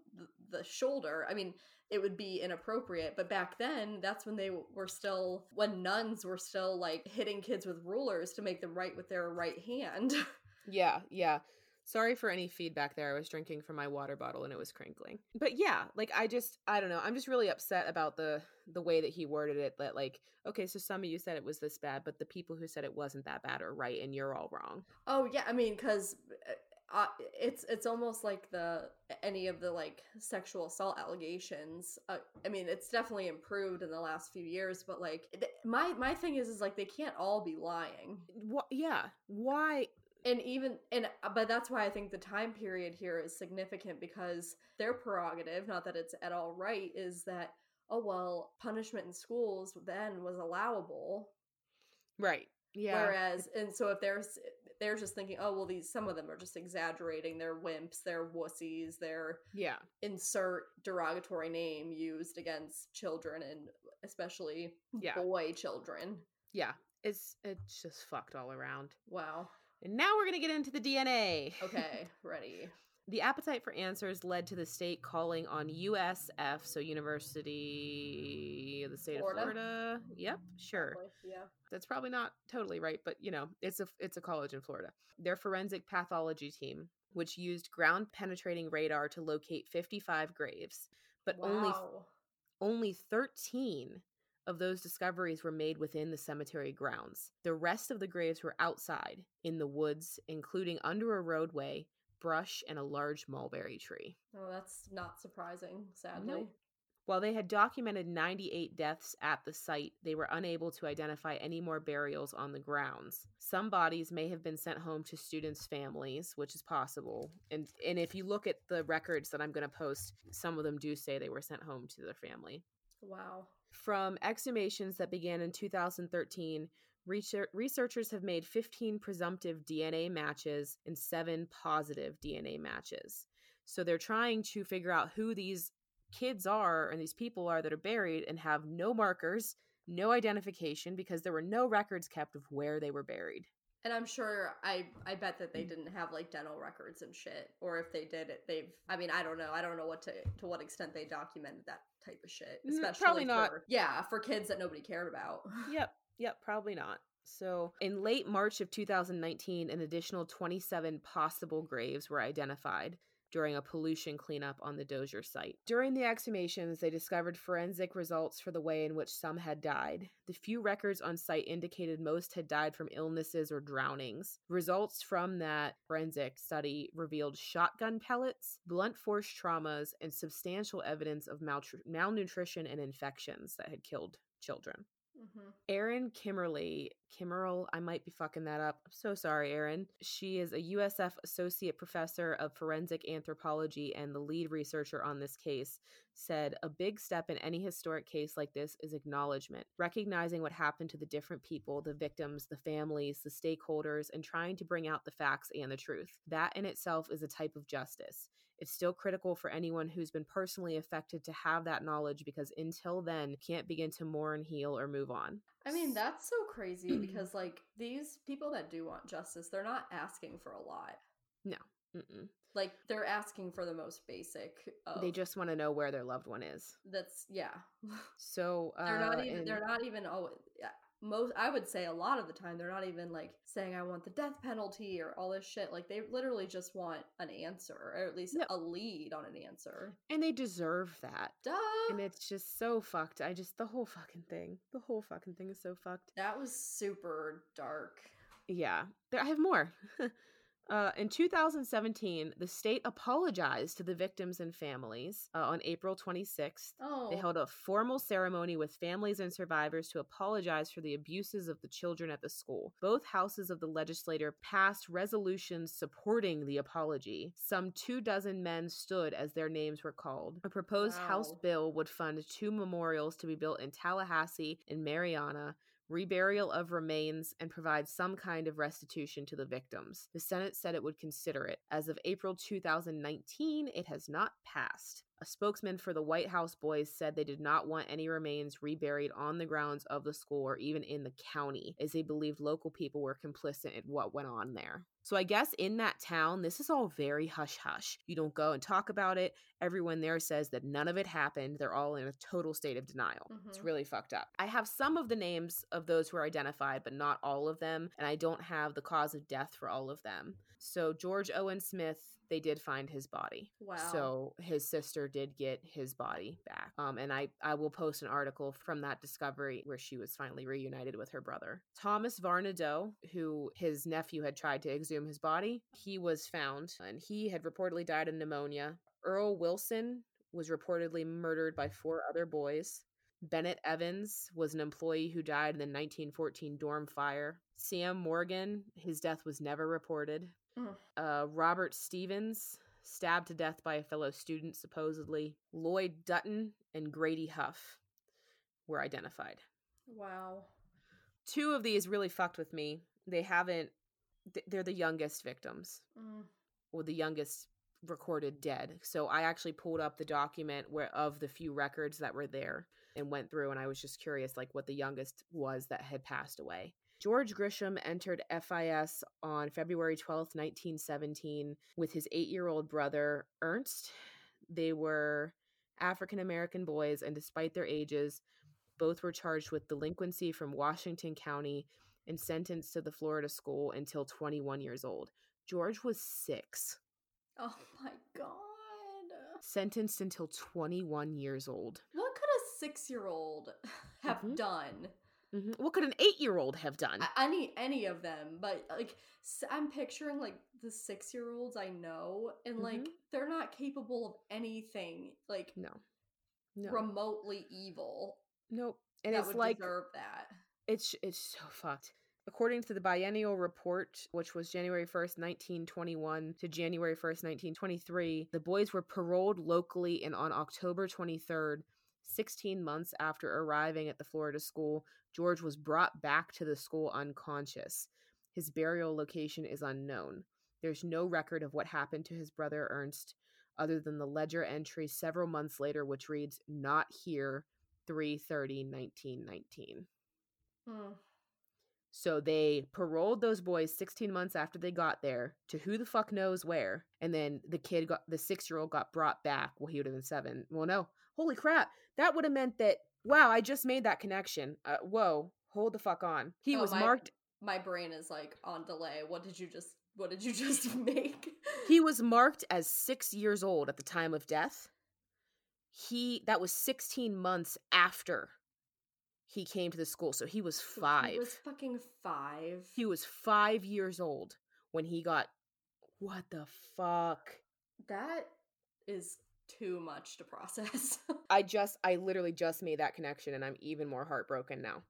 the shoulder. I mean, it would be inappropriate, but back then that's when they were still, when nuns were still like hitting kids with rulers to make them write with their right hand. Yeah. Sorry for any feedback there. I was drinking from my water bottle and it was crinkling. But yeah, like I don't know. I'm just really upset about the way that he worded it, that like, okay, so some of you said it was this bad, but the people who said it wasn't that bad are right and you're all wrong. Oh yeah, I mean, because it's almost like any of the like sexual assault allegations. I mean, it's definitely improved in the last few years, but like my thing is like they can't all be lying. Yeah. Why? But that's why I think the time period here is significant, because their prerogative, not that it's at all right, is that, oh, well, punishment in schools then was allowable. Right. Yeah. Whereas, and so if they're just thinking, oh, well, some of them are just exaggerating. They're wimps, they're wussies, they're insert derogatory name used against children, and especially boy children. Yeah. It's just fucked all around. Wow. And now we're going to get into the DNA. Okay, ready. The appetite for answers led to the state calling on USF, so University of the State of Florida. Yep, sure. Yeah. That's probably not totally right, but, you know, it's a college in Florida. Their forensic pathology team, which used ground-penetrating radar to locate 55 graves, but only 13 of those discoveries were made within the cemetery grounds. The rest of the graves were outside in the woods, including under a roadway, brush, and a large mulberry tree. Oh, that's not surprising, sadly. Nope. While they had documented 98 deaths at the site, they were unable to identify any more burials on the grounds. Some bodies may have been sent home to students' families, which is possible. And if you look at the records that I'm going to post, some of them do say they were sent home to their family. Wow. From exhumations that began in 2013, researchers have made 15 presumptive DNA matches and 7 positive DNA matches. So they're trying to figure out who these kids are and these people are that are buried and have no markers, no identification, because there were no records kept of where they were buried. And I'm sure, I bet that they didn't have, like, dental records and shit. Or if they did, I don't know to what extent they documented that type of shit. Especially probably not. For kids that nobody cared about. Yep, probably not. So in late March of 2019, an additional 27 possible graves were identified during a pollution cleanup on the Dozier site. During the exhumations, they discovered forensic results for the way in which some had died. The few records on site indicated most had died from illnesses or drownings. Results from that forensic study revealed shotgun pellets, blunt force traumas, and substantial evidence of malnutrition and infections that had killed children. Mm-hmm. Aaron Kimmerle, I might be fucking that up. I'm so sorry, Aaron. She is a USF associate professor of forensic anthropology and the lead researcher on this case, said, "A big step in any historic case like this is acknowledgement, recognizing what happened to the different people, the victims, the families, the stakeholders, and trying to bring out the facts and the truth. That in itself is a type of justice. It's still critical for anyone who's been personally affected to have that knowledge, because until then, you can't begin to mourn, heal, or move on." I mean, that's so crazy because, like, these people that do want justice, they're not asking for a lot. No. Mm-mm. Like, they're asking for the most basic. They just want to know where their loved one is. That's, yeah. So, I would say a lot of the time, they're not even, like, saying, I want the death penalty or all this shit. Like, they literally just want an answer, or at least a lead on an answer. And they deserve that. Duh. And it's just so fucked. The whole fucking thing is so fucked. That was super dark. Yeah. I have more. In 2017, the state apologized to the victims and families on April 26th. Oh. They held a formal ceremony with families and survivors to apologize for the abuses of the children at the school. Both houses of the legislature passed resolutions supporting the apology. Some 24 men stood as their names were called. A proposed House bill would fund 2 memorials to be built in Tallahassee and Mariana, reburial of remains, and provide some kind of restitution to the victims. The Senate said it would consider it. As of April 2019, it has not passed. A spokesman for the White House Boys said they did not want any remains reburied on the grounds of the school or even in the county, as they believed local people were complicit in what went on there. So I guess in that town, this is all very hush-hush. You don't go and talk about it. Everyone there says that none of it happened. They're all in a total state of denial. Mm-hmm. It's really fucked up. I have some of the names of those who are identified, but not all of them. And I don't have the cause of death for all of them. So George Owen Smith, they did find his body. Wow. So his sister did get his body back. And I will post an article from that discovery where she was finally reunited with her brother. Thomas Varnadoe, who his nephew had tried to exhume his body, he was found, and he had reportedly died of pneumonia. Earl Wilson was reportedly murdered by 4 other boys. Bennett Evans was an employee who died in the 1914 dorm fire. Sam Morgan, his death was never reported. Robert Stevens, stabbed to death by a fellow student, supposedly. Lloyd Dutton and Grady Huff were identified. Wow. 2 of these really fucked with me. They're the youngest victims, or the youngest recorded dead. So I actually pulled up the document of the few records that were there and went through, and I was just curious, like, what the youngest was that had passed away. George Grisham entered FIS on February 12th, 1917, with his 8-year-old brother, Ernst. They were African-American boys, and despite their ages, both were charged with delinquency from Washington County and sentenced to the Florida school until 21 years old. George was 6. Oh my God. Sentenced until 21 years old. What could a 6-year-old have done? Mm-hmm. What could an 8-year-old have done? Any of them, but like I'm picturing like the 6-year-olds I know, and like they're not capable of anything like no, remotely evil. Nope, and that it's would like deserve that. It's so fucked. According to the biennial report, which was January 1st, 1921 to January 1st, 1923, the boys were paroled locally, and on October 23rd. 16 months after arriving at the Florida school, George was brought back to the school unconscious. His burial location is unknown. There's no record of what happened to his brother Ernst other than the ledger entry several months later, which reads, "Not here, 3/30/1919." So they paroled those boys 16 months after they got there to who the fuck knows where. And then the 6-year-old got brought back. Well, he would have been 7. Well, no. Holy crap. That would have meant that, wow, I just made that connection. Whoa, hold the fuck on. He was marked. My brain is like on delay. What did you just make? He was marked as 6 years old at the time of death. That was 16 months after he came to the school, so he was 5. He was fucking 5. He was 5 years old when he got... What the fuck? That is too much to process. I literally just made that connection, and I'm even more heartbroken now.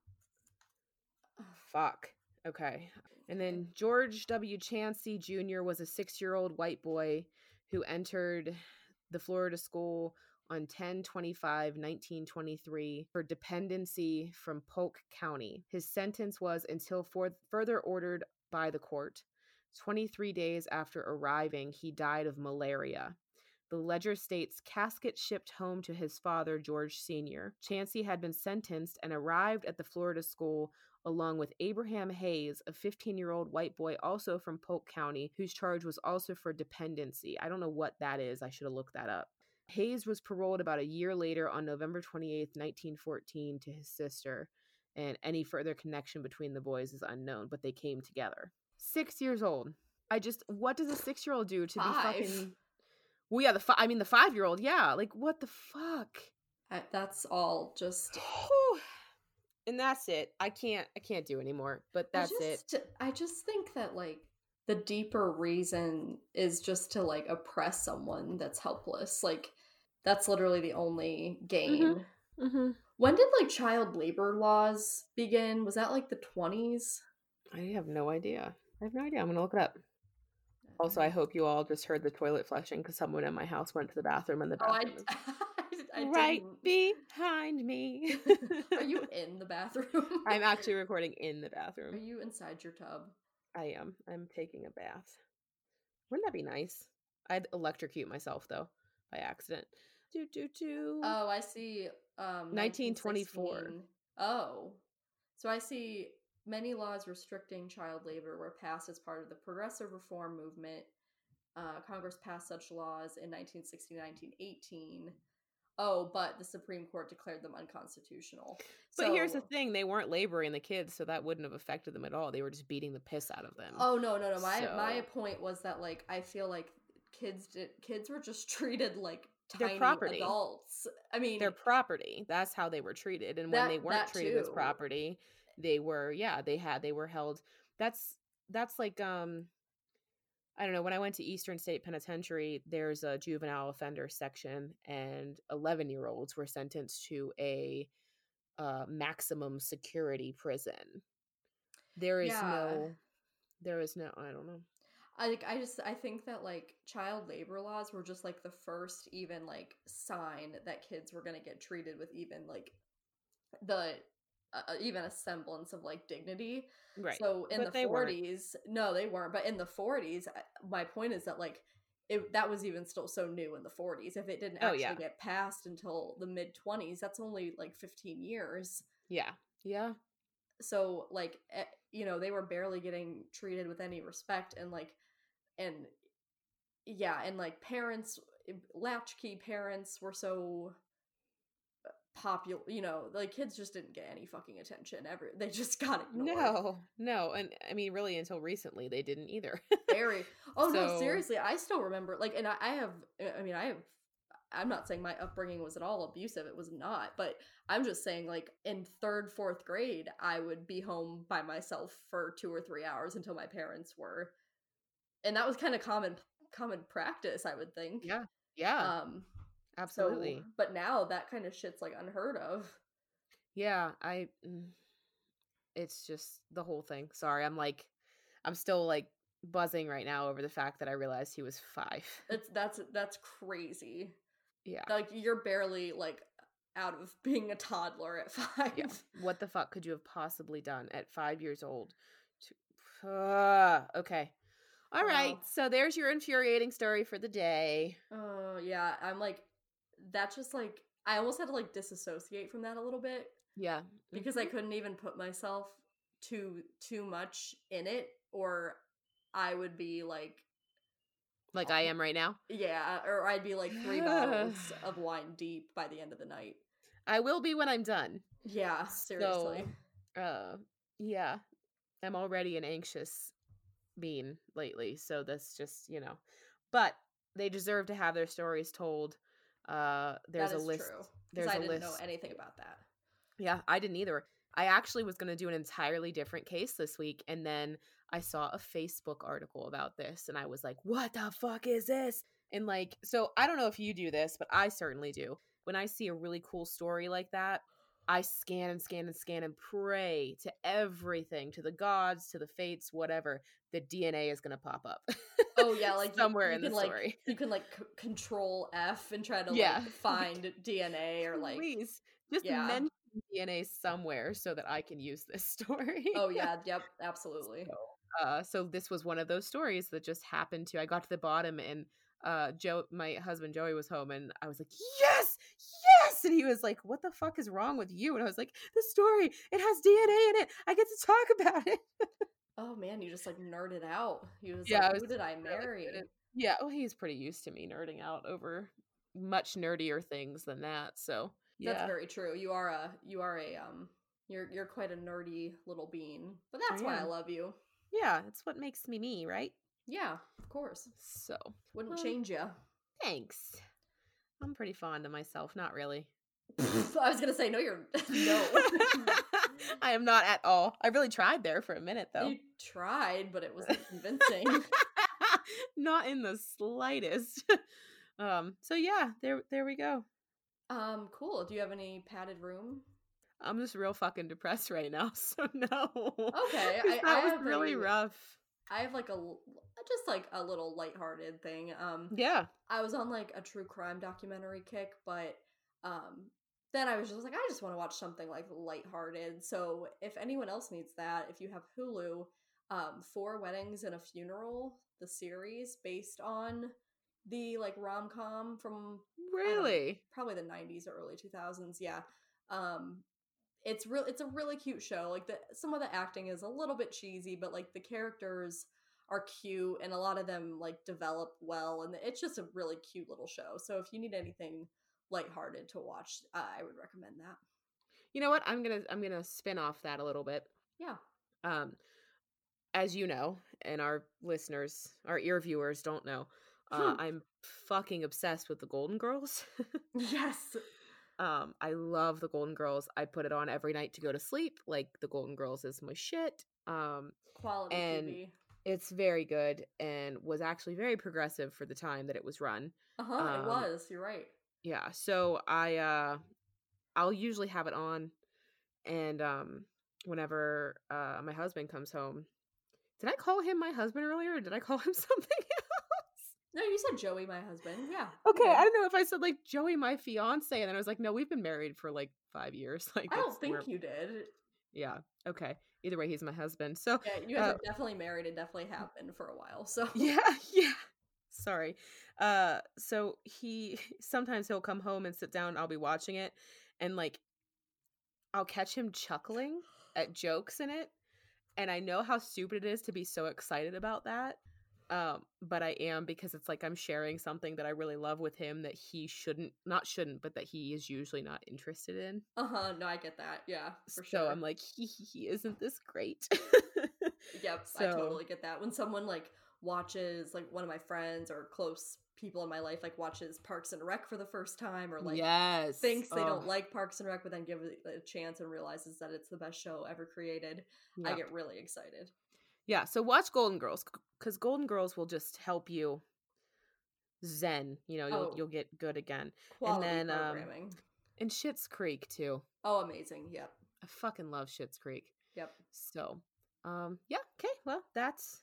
Fuck. Okay. And then George W. Chansey Jr. was a 6-year-old white boy who entered the Florida school on 10/25/1923 for dependency from Polk County. His sentence was until further ordered by the court. 23 days after arriving, he died of malaria. The ledger states, casket shipped home to his father, George Sr. Chansey had been sentenced and arrived at the Florida school along with Abraham Hayes, a 15-year-old white boy also from Polk County, whose charge was also for dependency. I don't know what that is. I should have looked that up. Hayes was paroled about a year later on November 28th, 1914, to his sister, and any further connection between the boys is unknown, but they came together. 6 years old. What does a 6-year-old do to be fucking... Well, yeah, the 5-year-old, yeah. Like, what the fuck? That's all just... And that's it. I can't do anymore, but that's it. I just think that, like, the deeper reason is just to, like, oppress someone that's helpless. Like, that's literally the only gain. Mm-hmm. Mm-hmm. When did, like, child labor laws begin? Was that, like, the 20s? I have no idea. I'm going to look it up. Also, I hope you all just heard the toilet flushing because someone in my house went to the bathroom and the bathroom I right didn't. Behind me. Are you in the bathroom? I'm actually recording in the bathroom. Are you inside your tub? I am. I'm taking a bath. Wouldn't that be nice? I'd electrocute myself, though, by accident. Oh, I see. 1924. Oh. So I see many laws restricting child labor were passed as part of the progressive reform movement. Congress passed such laws in 1960, 1918. Oh, but the Supreme Court declared them unconstitutional. But here's the thing. They weren't laboring the kids, so that wouldn't have affected them at all. They were just beating the piss out of them. Oh, no. My point was that, like, I feel like kids were just treated like tiny adults. I mean, their property. That's how they were treated. And when they weren't treated as property, they were, they were held. That's like, I don't know, when I went to Eastern State Penitentiary, there's a juvenile offender section, and 11-year-olds were sentenced to a maximum security prison. There is no, I don't know. I think that, like, child labor laws were just, like, the first even, like, sign that kids were going to get treated with even, like, even a semblance of, like, dignity. Right. So in the 40s, no, they weren't. But in the 40s, my point is that, like, that was even still so new in the 40s. If it didn't get passed until the mid 20s, that's only like 15 years. Yeah. So, like, you know, they were barely getting treated with any respect. And like, and yeah, and like parents, latchkey parents were so popular, you know, like kids just didn't get any fucking attention ever. They just got ignored. No. And I mean, really until recently they didn't either. Very. Oh so... no, seriously. I still remember like, and I'm not saying my upbringing was at all abusive. It was not. But I'm just saying like in third, fourth grade, I would be home by myself for 2 or 3 hours until my parents were. And that was kind of common practice, I would think. Yeah. Yeah. Absolutely. So, but now that kind of shit's like unheard of. Yeah. It's just the whole thing. Sorry. I'm still like buzzing right now over the fact that I realized he was 5. That's crazy. Yeah. Like, you're barely, like, out of being a toddler at 5. Yeah. What the fuck could you have possibly done at 5 years old? Okay. All right. So there's your infuriating story for the day. Oh, yeah. I'm, like, that's just, like, I almost had to, like, disassociate from that a little bit. Yeah. Because I couldn't even put myself too much in it, or I would be, like I am right now? Yeah, or I'd be like 3 bottles of wine deep by the end of the night. I will be when I'm done. Yeah, seriously. So, yeah, I'm already an anxious bean lately, so that's just, you know. But they deserve to have their stories told. There's a list. That is true, because I didn't know anything about that. Yeah, I didn't either. I actually was going to do an entirely different case this week, and then I saw a Facebook article about this, and I was like, what the fuck is this? And like, so I don't know if you do this, but I certainly do. When I see a really cool story like that, I scan and scan and scan and pray to everything, to the gods, to the fates, whatever. The DNA is going to pop up. Oh, yeah. Like somewhere you in the story. Like, you can like control F and try to like find DNA or like. Please, just mention DNA somewhere so that I can use this story. Oh yeah, yep, absolutely. So this was one of those stories that just happened to, I got to the bottom, and Joe, my husband Joey, was home, and I was like, yes, and he was like, what the fuck is wrong with you? And I was like, the story, it has DNA in it, I get to talk about it. Oh man, you just like nerded out. He was like, who did I marry? Yeah, well, he's pretty used to me nerding out over much nerdier things than that, so. Yeah. That's very true. You're quite a nerdy little bean, but that's why I love you. Yeah. It's what makes me me, right? Yeah, of course. So. Wouldn't change you. Thanks. I'm pretty fond of myself. Not really. I was going to say, no, you're, no. I am not at all. I really tried there for a minute though. You tried, but it wasn't convincing. Not in the slightest. So yeah, there we go. Cool. Do you have any padded room? I'm just real fucking depressed right now, so no. Okay. That was really rough. I have like a little lighthearted thing. Yeah. I was on like a true crime documentary kick, but then I was just like, I just want to watch something like lighthearted. So if anyone else needs that, if you have Hulu, 4 Weddings and a Funeral, the series based on the like rom-com from probably the 90s or early 2000s. Yeah. It's a really cute show. Like some of the acting is a little bit cheesy, but like the characters are cute and a lot of them like develop well, and it's just a really cute little show. So if you need anything lighthearted to watch, I would recommend that. You know what? I'm going to spin off that a little bit. Yeah. As you know, and our listeners, our ear viewers don't know, I'm fucking obsessed with the Golden Girls. Yes. I love the Golden Girls. I put it on every night to go to sleep. Like, the Golden Girls is my shit. Quality and TV. It's very good and was actually very progressive for the time that it was run. Uh-huh, it was. You're right. Yeah. So I'll usually have it on, and whenever my husband comes home. Did I call him my husband earlier, or did I call him something else? No, you said Joey, my husband. Yeah. Okay, I don't know if I said like Joey, my fiance, and then I was like, no, we've been married for like 5 years. Like, I don't think you did. Yeah. Okay. Either way, he's my husband. So yeah, you guys are definitely married and definitely have been for a while. So yeah. Sorry. So he'll come home and sit down. And I'll be watching it, and like, I'll catch him chuckling at jokes in it, And I know how stupid it is to be so excited about that. But I am, because it's like I'm sharing something that I really love with him that he shouldn't, but that he is usually not interested in. Uh-huh. No, I get that. Yeah, for sure. So I'm like, he isn't this great. Yep, so. I totally get that. When someone like watches, like one of my friends or close people in my life like watches Parks and Rec for the first time, or like yes. thinks they don't like Parks and Rec but then give it a chance and realizes that it's the best show ever created. Yep. I get really excited. Yeah, so watch Golden Girls, because Golden Girls will just help you zen. You know, you'll get good again. Quality and then programming. And Schitt's Creek too. Oh, amazing! Yep, I fucking love Schitt's Creek. Yep. So, yeah. Okay. Well, that's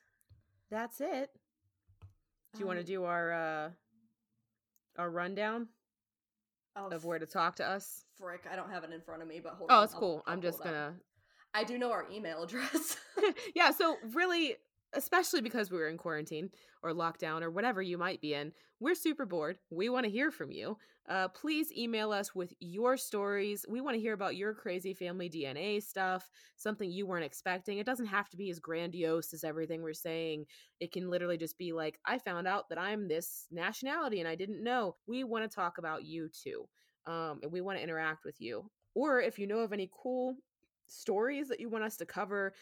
it. Do you want to do our rundown of where to talk to us? Frick, I don't have it in front of me, but hold on. Oh, it's cool. I'm just gonna. I do know our email address. Yeah, so really, especially because we were in quarantine or lockdown or whatever you might be in, we're super bored. We want to hear from you. Please email us with your stories. We want to hear about your crazy family DNA stuff, something you weren't expecting. It doesn't have to be as grandiose as everything we're saying. It can literally just be like, I found out that I'm this nationality and I didn't know. We want to talk about you too. And we want to interact with you. Or if you know of any cool stories that you want us to cover,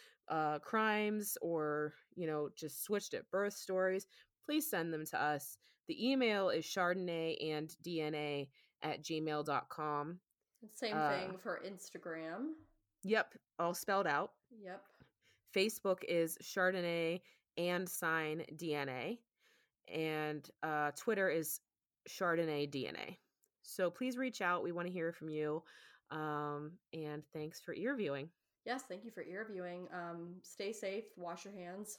crimes, or you know, just switched at birth stories, please send them to us. The email is chardonnayandDNA@gmail.com. Same thing for Instagram. Yep, all spelled out. Yep. Facebook is chardonnayandDNA, and Twitter is chardonnaydna. So please reach out. We want to hear from you. And thanks for ear viewing. Yes, thank you for ear viewing. Stay safe, wash your hands.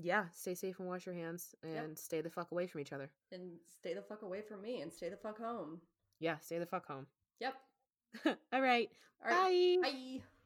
Yeah, stay safe and wash your hands, and yep. Stay the fuck away from each other. And stay the fuck away from me, and stay the fuck home. Yeah, stay the fuck home. Yep. All right. Bye. Bye.